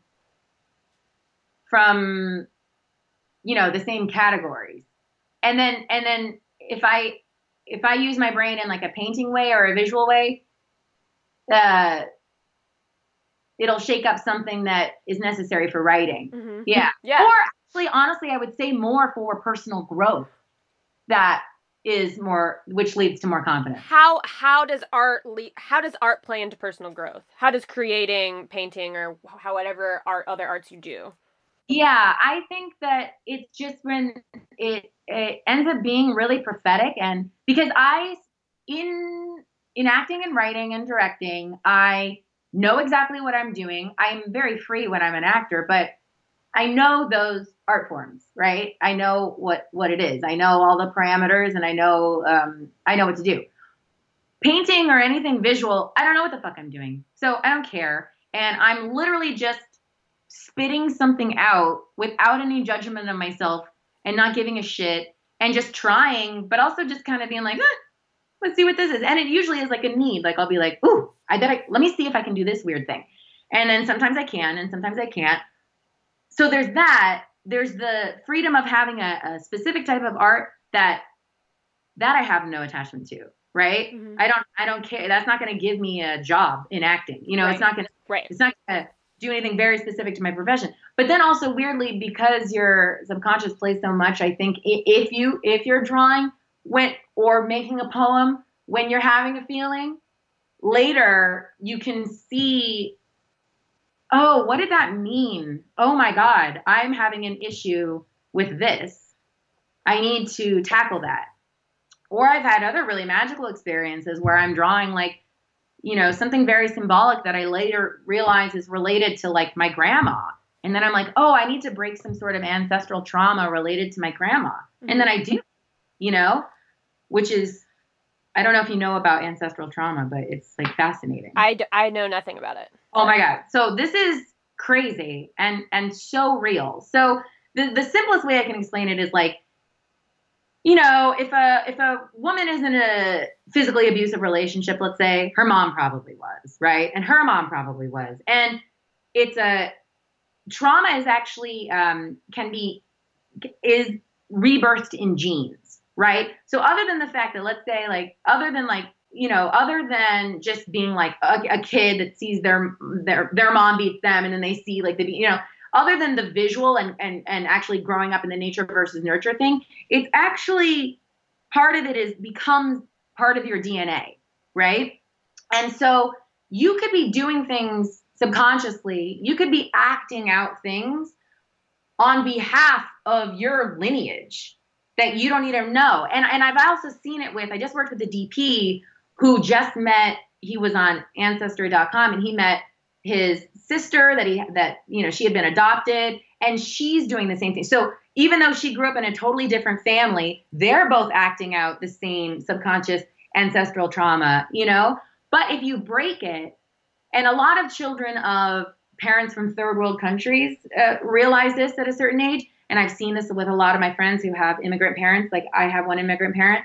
from you know the same categories. And then, and then if I, if I use my brain in like a painting way or a visual way, uh, it'll shake up something that is necessary for writing. Mm-hmm. Yeah. yeah. Or actually, honestly, I would say more for personal growth that is more, which leads to more confidence. How, how does art, le- how does art play into personal growth? How does creating, painting, or however art, other arts you do? Yeah, I think that it's just when it, it ends up being really prophetic. And because I, in in acting and writing and directing, I know exactly what I'm doing. I'm very free when I'm an actor, but I know those art forms, right? I know what, what it is. I know all the parameters and I know um, I know what to do. Painting or anything visual, I don't know what the fuck I'm doing. So I don't care. And I'm literally just spitting something out without any judgment of myself and not giving a shit and just trying, but also just kind of being like, ah, let's see what this is. And it usually is like a need. Like I'll be like, ooh, I bet I, let me see if I can do this weird thing. And then sometimes I can, and sometimes I can't. So there's that, there's the freedom of having a, a specific type of art that, that I have no attachment to. Right. Mm-hmm. I don't, I don't care. That's not going to give me a job in acting. You know, right. it's not going right. to, it's not going to, do anything very specific to my profession. But then also weirdly, because your subconscious plays so much, I think if you if you're drawing when or making a poem when you're having a feeling, later you can see, oh, what did that mean? Oh my God, I'm having an issue with this. I need to tackle that. Or I've had other really magical experiences where I'm drawing like you know, something very symbolic that I later realize is related to like my grandma. And then I'm like, oh, I need to break some sort of ancestral trauma related to my grandma. Mm-hmm. And then I do, you know, which is, I don't know if you know about ancestral trauma, but it's like fascinating. I, d- I know nothing about it. Oh my God. So this is crazy and, and so real. So the, the simplest way I can explain it is like, you know, if a if a woman is in a physically abusive relationship, let's say, her mom probably was, right? And her mom probably was. And it's a trauma is actually um, can be is rebirthed in genes, right? So other than the fact that let's say like other than like, you know, other than just being like a, a kid that sees their their their mom beats them and then they see like the, you know, other than the visual and, and, and actually growing up in the nature versus nurture thing, it's actually part of it is becomes part of your D N A, right? And so you could be doing things subconsciously. You could be acting out things on behalf of your lineage that you don't even know. And, and I've also seen it with, I just worked with a D P who just met, he was on ancestry dot com and he met his sister that he, that, you know, she had been adopted and she's doing the same thing. So even though she grew up in a totally different family, they're both acting out the same subconscious ancestral trauma, you know, but if you break it, and a lot of children of parents from third world countries uh, realize this at a certain age. And I've seen this with a lot of my friends who have immigrant parents. Like I have one immigrant parent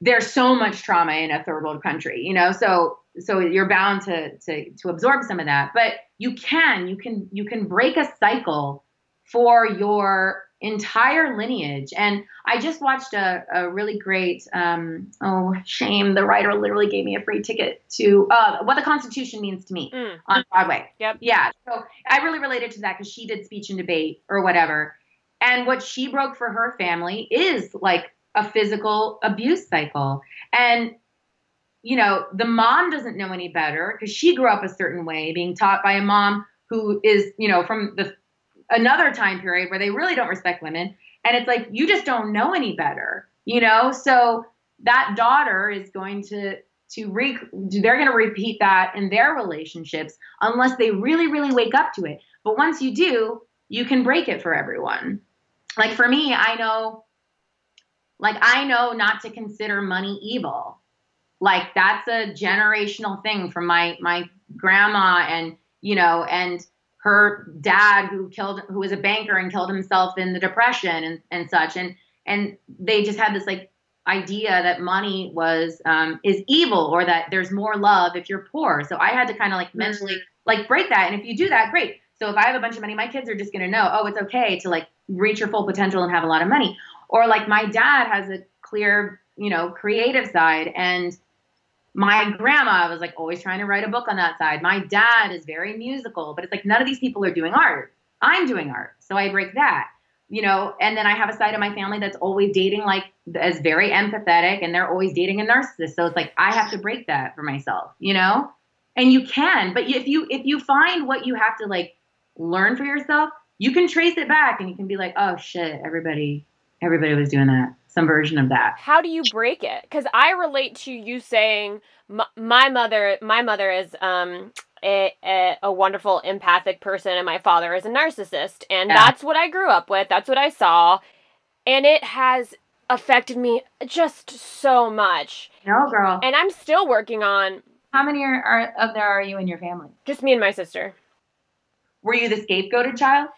there's so much trauma in a third world country, you know, so so you're bound to to to absorb some of that. But you can you can you can break a cycle for your entire lineage. And I just watched a, a really great um, oh shame the writer literally gave me a free ticket to uh, What the Constitution Means to Me mm. on Broadway. Yep. Yeah. So I really related to that because she did speech and debate or whatever, and what she broke for her family is like a physical abuse cycle. And, you know, the mom doesn't know any better because she grew up a certain way, being taught by a mom who is, you know, from the another time period where they really don't respect women. And it's like, you just don't know any better, you know? So that daughter is going to, to re- they're going to repeat that in their relationships unless they really, really wake up to it. But once you do, you can break it for everyone. Like for me, I know Like, I know not to consider money evil. Like, that's a generational thing from my, my grandma and, you know, and her dad who killed, who was a banker and killed himself in the Depression and, and such. And, and they just had this like idea that money was, um, is evil, or that there's more love if you're poor. So I had to kind of like mentally like break that. And if you do that, great. So if I have a bunch of money, my kids are just going to know, oh, it's okay to like reach your full potential and have a lot of money. Or like my dad has a clear, you know, creative side, and my grandma was like always trying to write a book on that side. My dad is very musical, but it's like none of these people are doing art. I'm doing art. So I break that, you know, and then I have a side of my family that's always dating, like as very empathetic, and they're always dating a narcissist. So it's like, I have to break that for myself, you know, and you can, but if you, if you find what you have to like learn for yourself, you can trace it back and you can be like, oh shit, everybody, Everybody was doing that, some version of that. How do you break it? Because I relate to you saying, my, my mother my mother is um, a, a, a wonderful empathic person, and my father is a narcissist. And yeah. That's what I grew up with. That's what I saw. And it has affected me just so much. No, girl. And I'm still working on... How many are, are of there are you in your family? Just me and my sister. Were you the scapegoated child?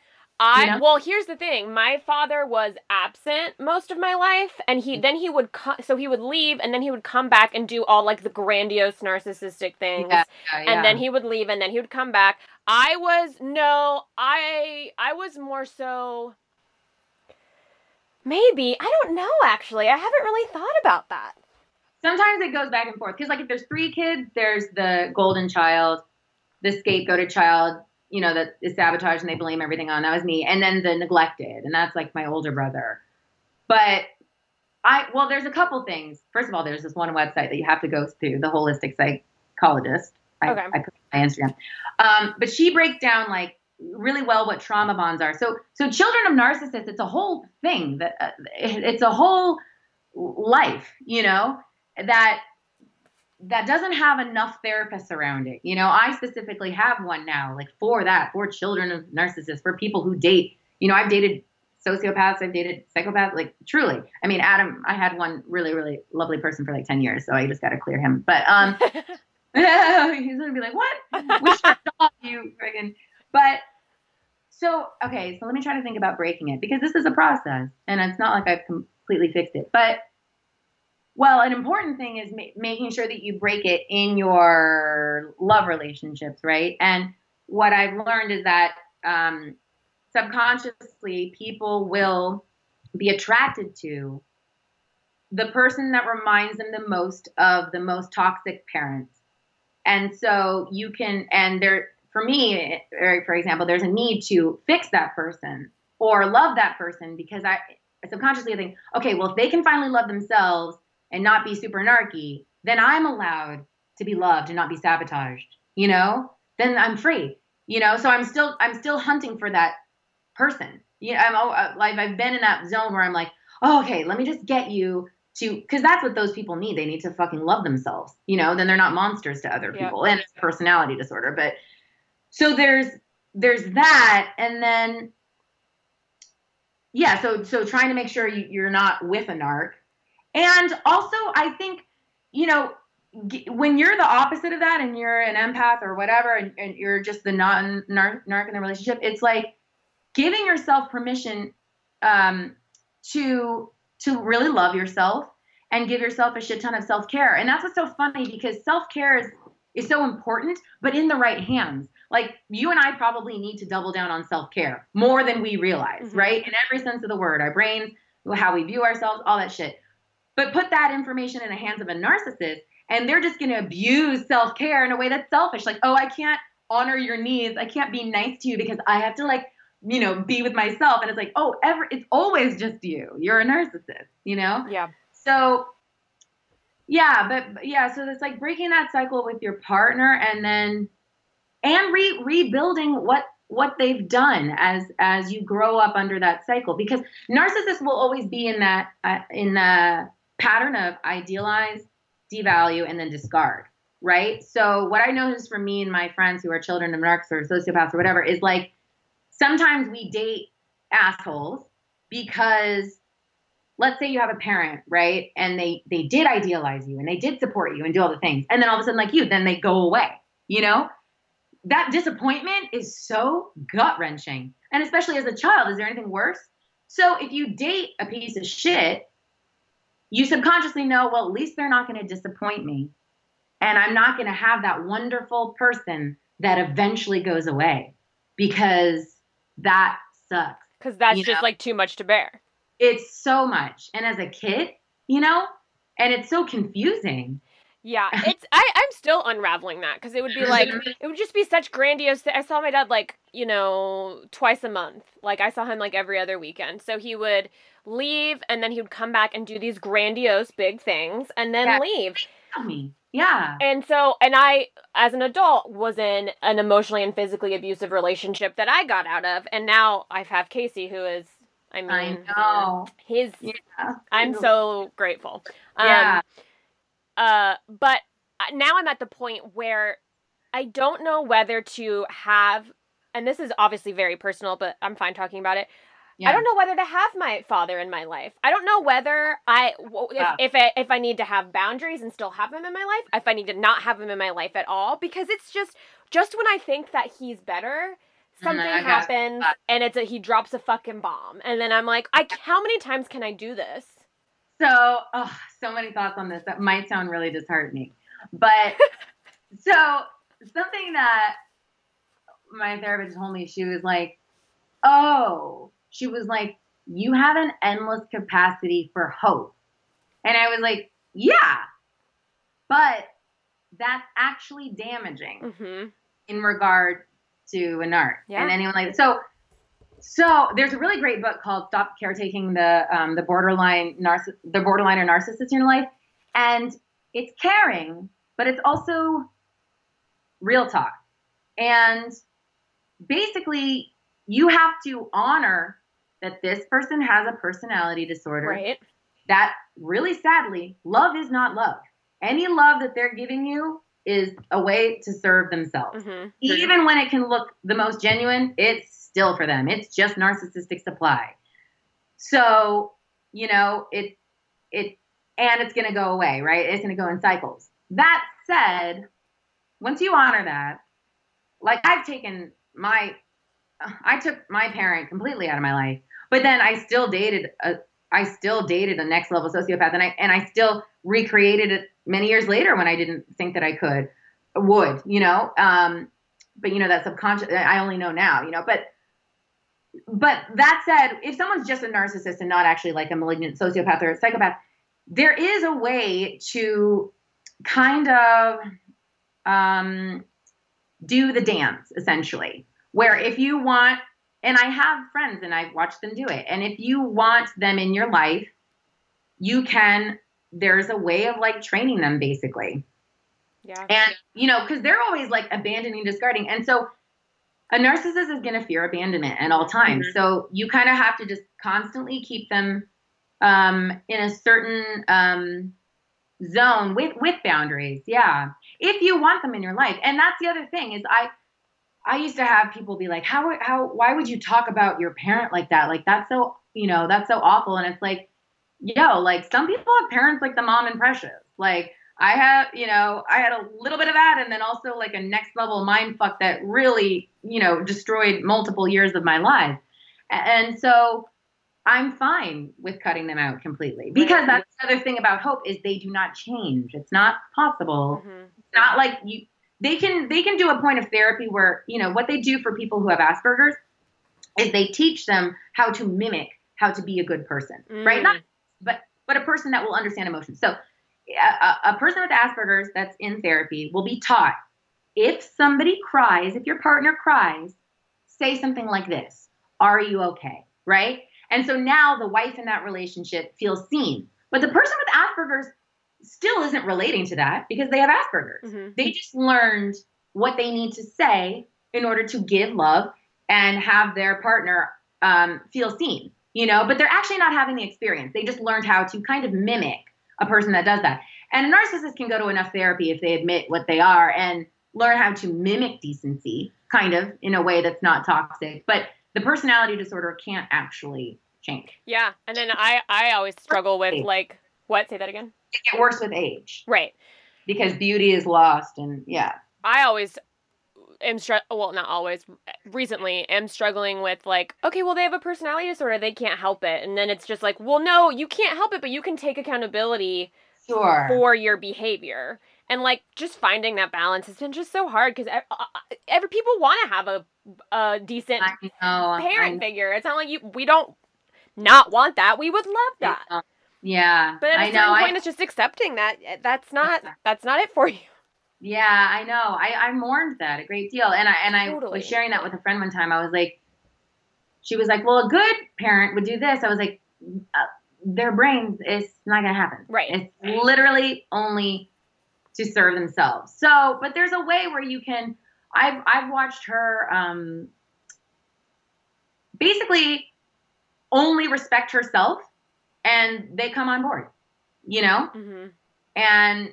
I, you know? Well, here's the thing. My father was absent most of my life, and he then he would co- so he would leave, and then he would come back and do all like the grandiose narcissistic things, yeah, yeah, yeah. and then he would leave, and then he would come back. I was no, I I was more so. Maybe I don't know. Actually, I haven't really thought about that. Sometimes it goes back and forth because, like, if there's three kids, there's the golden child, the scapegoated child. You know, that is sabotage and they blame everything on, that was me. And then the neglected, and that's like my older brother. But I, well, there's a couple things. First of all, there's this one website that you have to go through, the holistic psychologist. I, okay. I put it on my Instagram. Um, but she breaks down like really well what trauma bonds are. So, so children of narcissists, it's a whole thing that uh, it, it's a whole life, you know, that, that doesn't have enough therapists around it. You know, I specifically have one now, like for that, for children of narcissists, for people who date. You know, I've dated sociopaths, I've dated psychopaths, like truly. I mean, Adam, I had one really, really lovely person for like ten years, so I just got to clear him. But um, he's going to be like, what? We should stop you, friggin'. But so, okay, so let me try to think about breaking it, because this is a process, and it's not like I've completely fixed it. But well, an important thing is ma- making sure that you break it in your love relationships, right? And what I've learned is that um, subconsciously people will be attracted to the person that reminds them the most of the most toxic parents. And so you can, and there, for me, for example, there's a need to fix that person or love that person, because I subconsciously I think, okay, well, if they can finally love themselves and not be super narky, then I'm allowed to be loved and not be sabotaged, you know, then I'm free, you know, so I'm still, I'm still hunting for that person. You know, I'm like, I've been in that zone where I'm like, oh, okay, let me just get you to, cause that's what those people need. They need to fucking love themselves, you know, then they're not monsters to other people. Yeah. And it's a personality disorder. But so there's, there's that. And then, yeah. So, so trying to make sure you, you're not with a narc. And also, I think, you know, g- when you're the opposite of that and you're an empath or whatever, and, and you're just the non narc in the relationship, it's like giving yourself permission um, to to really love yourself and give yourself a shit ton of self-care. And that's what's so funny, because self-care is, is so important, but in the right hands. Like, you and I probably need to double down on self-care more than we realize, mm-hmm. right? In every sense of the word, our brains, how we view ourselves, all that shit. But put that information in the hands of a narcissist, and they're just going to abuse self-care in a way that's selfish. Like, oh, I can't honor your needs. I can't be nice to you because I have to, like, you know, be with myself. And it's like, oh, ever, it's always just you. You're a narcissist, you know? Yeah. So, yeah, but, but yeah, so it's like breaking that cycle with your partner, and then, and re- rebuilding what, what they've done as, as you grow up under that cycle, because narcissists will always be in that, uh, in the pattern of idealize, devalue, and then discard. Right. So what I noticed from me and my friends who are children of narcs or sociopaths or whatever is, like, sometimes we date assholes because, let's say you have a parent, right? And they, they did idealize you and they did support you and do all the things. And then all of a sudden, like you, then they go away, you know? That disappointment is so gut-wrenching. And especially as a child, is there anything worse? So if you date a piece of shit, you subconsciously know, well, at least they're not going to disappoint me. And I'm not going to have that wonderful person that eventually goes away, because that sucks. Because that's you just know? like too much to bear. It's so much. And as a kid, you know, and it's so confusing. Yeah. It's, I, I'm still unraveling that, because it would be like, it would just be such grandiose. Th- I saw my dad, like, you know, twice a month. Like, I saw him like every other weekend. So he would leave, and then he would come back and do these grandiose big things, and then yeah. leave. Tell me. Yeah. And so, and I, as an adult, was in an emotionally and physically abusive relationship that I got out of. And now I have Casey, who is, I mean, I know. his, yeah. I'm so grateful. Um, yeah. Uh, but now I'm at the point where I don't know whether to have, and this is obviously very personal, but I'm fine talking about it. Yeah. I don't know whether to have my father in my life. I don't know whether I, if, uh. if I, if I need to have boundaries and still have him in my life, if I need to not have him in my life at all, because it's just, just when I think that he's better, something mm-hmm. happens, uh. and it's a, he drops a fucking bomb. And then I'm like, I, how many times can I do this? So, oh, so many thoughts on this that might sound really disheartening, but so something that my therapist told me, she was like, oh, she was like, you have an endless capacity for hope. And I was like, yeah, but that's actually damaging mm-hmm. in regard to a narc yeah. and anyone like that. So, So there's a really great book called Stop Caretaking the um, the Borderline Narciss- the Borderline or Narcissist in Your Life. And it's caring, but it's also real talk. And basically, you have to honor that this person has a personality disorder. Right. That really sadly, love is not love. Any love that they're giving you is a way to serve themselves. Mm-hmm. Even when it can look the most genuine, it's still for them. It's just narcissistic supply. So, you know, it, it, and it's going to go away, right? It's going to go in cycles. That said, once you honor that, like I've taken my, I took my parent completely out of my life, but then I still dated, a, I still dated a next level sociopath, and I, and I still recreated it many years later when I didn't think that I could, would, you know, um, but you know, that subconscious, I only know now, you know, but, But that said, if someone's just a narcissist and not actually like a malignant sociopath or a psychopath, there is a way to kind of um, do the dance, essentially, where if you want, and I have friends and I've watched them do it, and if you want them in your life, you can, there's a way of like training them, basically. Yeah. And, you know, because they're always like abandoning, discarding. And so a narcissist is going to fear abandonment at all times. Mm-hmm. So you kind of have to just constantly keep them um, in a certain um, zone with, with boundaries. Yeah. If you want them in your life. And that's the other thing is I, I used to have people be like, how, how, why would you talk about your parent like that? Like, that's so, you know, that's so awful. And it's like, yo, like some people have parents like the mom and Precious. Like, I have, you know, I had a little bit of that, and then also like a next level mind fuck that really, you know, destroyed multiple years of my life. And so I'm fine with cutting them out completely, because that's the other thing about hope is they do not change. It's not possible. Mm-hmm. It's not like you, they can, they can do a point of therapy where, you know, what they do for people who have Asperger's is they teach them how to mimic, how to be a good person, mm. right? Not, but, but a person that will understand emotions. So a, a person with Asperger's that's in therapy will be taught, if somebody cries, if your partner cries, say something like this, "Are you okay?" Right? And so now the wife in that relationship feels seen. But the person with Asperger's still isn't relating to that because they have Asperger's. Mm-hmm. They just learned what they need to say in order to give love and have their partner um, feel seen, you know, but they're actually not having the experience. They just learned how to kind of mimic a person that does that. And a narcissist can go to enough therapy if they admit what they are and learn how to mimic decency, kind of, in a way that's not toxic. But the personality disorder can't actually change. Yeah. And then I, I always struggle with like, what? Say that again. It gets worse with age. Right. Because beauty is lost. And yeah. I always am, str- well, not always, recently am struggling with like, okay, well, they have a personality disorder. They can't help it. And then it's just like, well, no, you can't help it, but you can take accountability sure. for your behavior. And like, just finding that balance has been just so hard because every people want to have a, a decent know, parent figure. It's not like you, we don't not want that. We would love that. Yeah. But at a I certain know. point, I, it's just accepting that that's not, that's not it for you. Yeah, I know. I, I mourned that a great deal. And I, and I totally. was sharing that with a friend one time. I was like, she was like, well, a good parent would do this. I was like, uh, their brains, it's not going to happen. Right. It's right. literally only to serve themselves. So, but there's a way where you can, I've, I've watched her, um, basically only respect herself and they come on board, you know, mm-hmm. and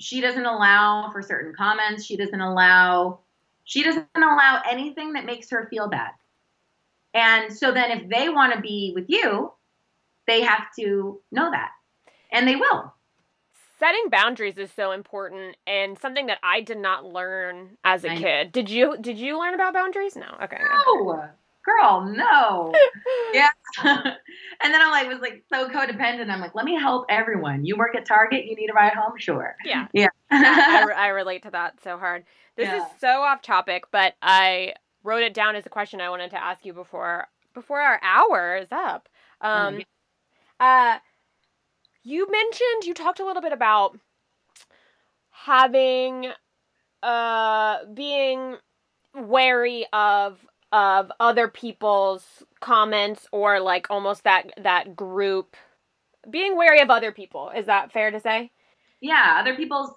she doesn't allow for certain comments. She doesn't allow, she doesn't allow anything that makes her feel bad. And so then if they want to be with you, they have to know that, and they will. Setting boundaries is so important, and something that I did not learn as a kid. Did you did you learn about boundaries? No. Okay. No. Okay. Girl, no. yeah. And then I like was like so codependent. I'm like, let me help everyone. You work at Target, you need a ride home? Sure. Yeah. Yeah. I, I relate to that so hard. This yeah. is so off topic, but I wrote it down as a question I wanted to ask you before before our hour is up. Um mm-hmm. uh You mentioned, you talked a little bit about having, uh, being wary of, of other people's comments, or like almost that, that group, being wary of other people. Is that fair to say? Yeah. Other people's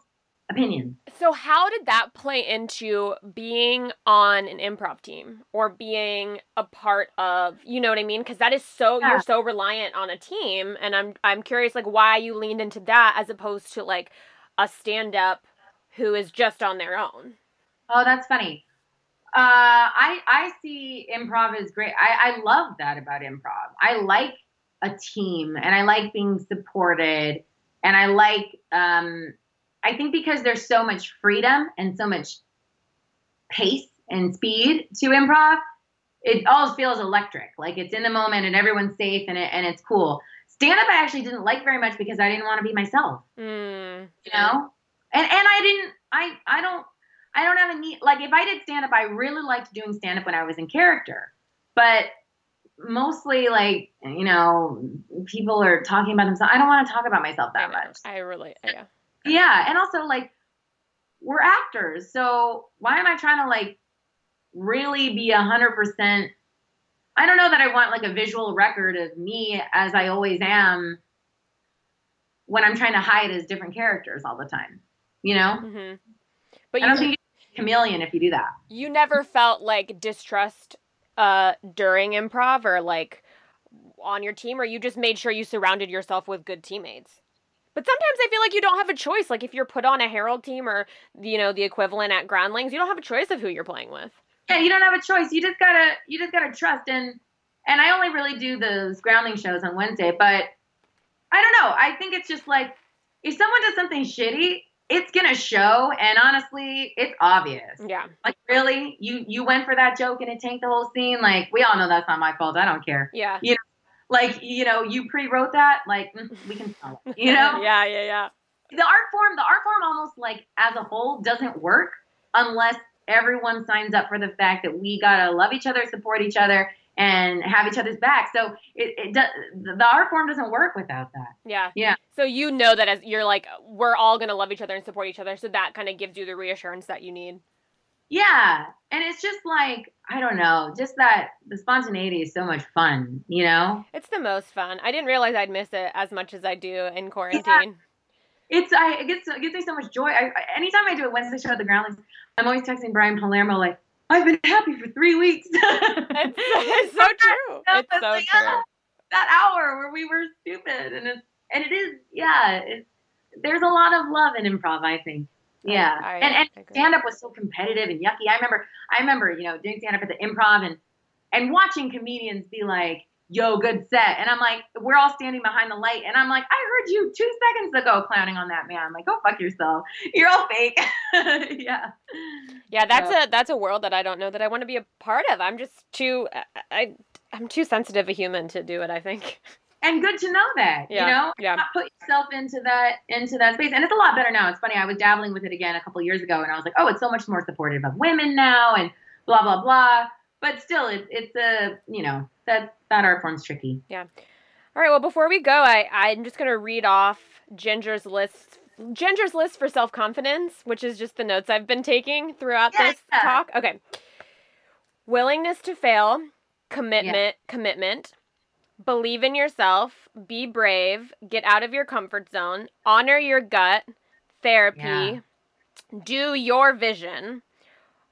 opinions. So how did that play into being on an improv team or being a part of, you know what I mean? Because that is so, yeah. you're so reliant on a team. And I'm, I'm curious, like, why you leaned into that as opposed to like a stand-up who is just on their own. Oh, that's funny. Uh, I, I see improv as great. I, I love that about improv. I like a team, and I like being supported, and I like, um, I think because there's so much freedom and so much pace and speed to improv, it all feels electric. Like it's in the moment and everyone's safe and it, and it's cool. Stand up I actually didn't like very much because I didn't want to be myself. Mm. You know? And and I didn't I I don't I don't have a need, like if I did stand up, I really liked doing stand up when I was in character. But mostly like, you know, people are talking about themselves. I don't want to talk about myself that I much. I really yeah. Yeah. And also like we're actors. So why am I trying to like really be a hundred percent? I don't know that I want like a visual record of me as I always am when I'm trying to hide as different characters all the time, you know, mm-hmm. but I don't you, think you're a chameleon if you do that. You never felt like distrust, uh, during improv or like on your team, or you just made sure you surrounded yourself with good teammates? But sometimes I feel like you don't have a choice. Like if you're put on a Herald team or, you know, the equivalent at Groundlings, you don't have a choice of who you're playing with. Yeah, you don't have a choice. You just gotta, you just gotta trust. And and I only really do those Groundling shows on Wednesday, but I don't know. I think it's just like if someone does something shitty, it's gonna show. And honestly, it's obvious. Yeah. Like really, you you went for that joke and it tanked the whole scene. Like we all know that's not my fault. I don't care. Yeah. You know. Like, you know, you pre-wrote that, like, we can tell it, you know? yeah, yeah, yeah. The art form, the art form almost like as a whole doesn't work unless everyone signs up for the fact that we got to love each other, support each other, and have each other's back. So it, it does, the art form doesn't work without that. Yeah. Yeah. So you know that as you're like, we're all going to love each other and support each other. So that kind of gives you the reassurance that you need. Yeah. And it's just like, I don't know, just that the spontaneity is so much fun, you know? It's the most fun. I didn't realize I'd miss it as much as I do in quarantine. Yeah. It's I it gets, it gets me so much joy. I, I, anytime I do a Wednesday show at the Groundlings, I'm always texting Brian Palermo like, I've been happy for three weeks. it's, it's so true. It's so like, true. Oh, that hour where we were stupid, and it's and it is yeah. It's, there's a lot of love in improv, I think. Yeah, I, I, and and stand up was so competitive and yucky. I remember I remember you know doing stand up at the Improv and and watching comedians be like, yo, good set. And I'm like, we're all standing behind the light. And I'm like, I heard you two seconds ago clowning on that man. Like, go fuck yourself. You're all fake. yeah. Yeah. That's so. a, that's a world that I don't know that I want to be a part of. I'm just too, I, I'm too sensitive a human to do it, I think. And good to know that, yeah. you know, yeah. Not put yourself into that, into that space. And it's a lot better now. It's funny. I was dabbling with it again a couple of years ago and I was like, oh, it's so much more supportive of women now and blah, blah, blah. But still, it's, it's a, you know, that, that art form's tricky. Yeah. All right. Well, before we go, I, I'm just going to read off Ginger's list, Ginger's list for self-confidence, which is just the notes I've been taking throughout yeah. this talk. Okay. Willingness to fail, commitment, yeah. commitment, believe in yourself, be brave, get out of your comfort zone, honor your gut, therapy, yeah. do your vision.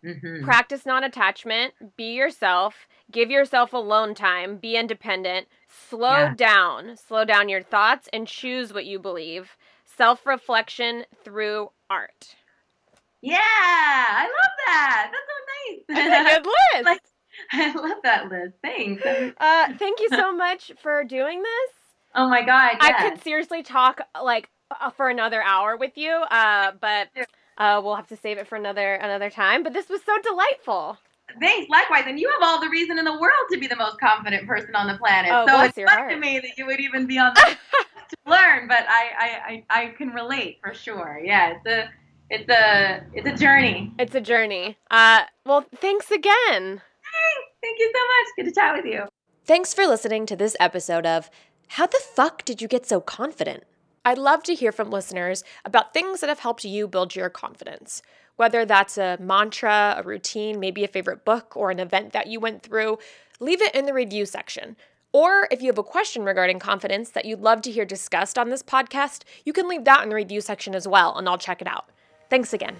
Mm-hmm. Practice non-attachment, be yourself, give yourself alone time, be independent, slow yeah. down, slow down your thoughts and choose what you believe. Self-reflection through art. Yeah, I love that. That's so nice. That's a good list. Like, I love that list. Thanks. uh, thank you so much for doing this. Oh my God. Yeah. I could seriously talk like uh, for another hour with you, uh, but... Uh, we'll have to save it for another another time. But this was so delightful. Thanks. Likewise. And you have all the reason in the world to be the most confident person on the planet. Oh, so it's not to me that you would even be on this to learn. But I, I, I, I can relate for sure. Yeah, it's a it's a it's a journey. It's a journey. Uh, well, thanks again. Hey, thank you so much. Good to chat with you. Thanks for listening to this episode of How the Fuck Did You Get So Confident? I'd love to hear from listeners about things that have helped you build your confidence, whether that's a mantra, a routine, maybe a favorite book, or an event that you went through. Leave it in the review section. Or if you have a question regarding confidence that you'd love to hear discussed on this podcast, you can leave that in the review section as well, and I'll check it out. Thanks again.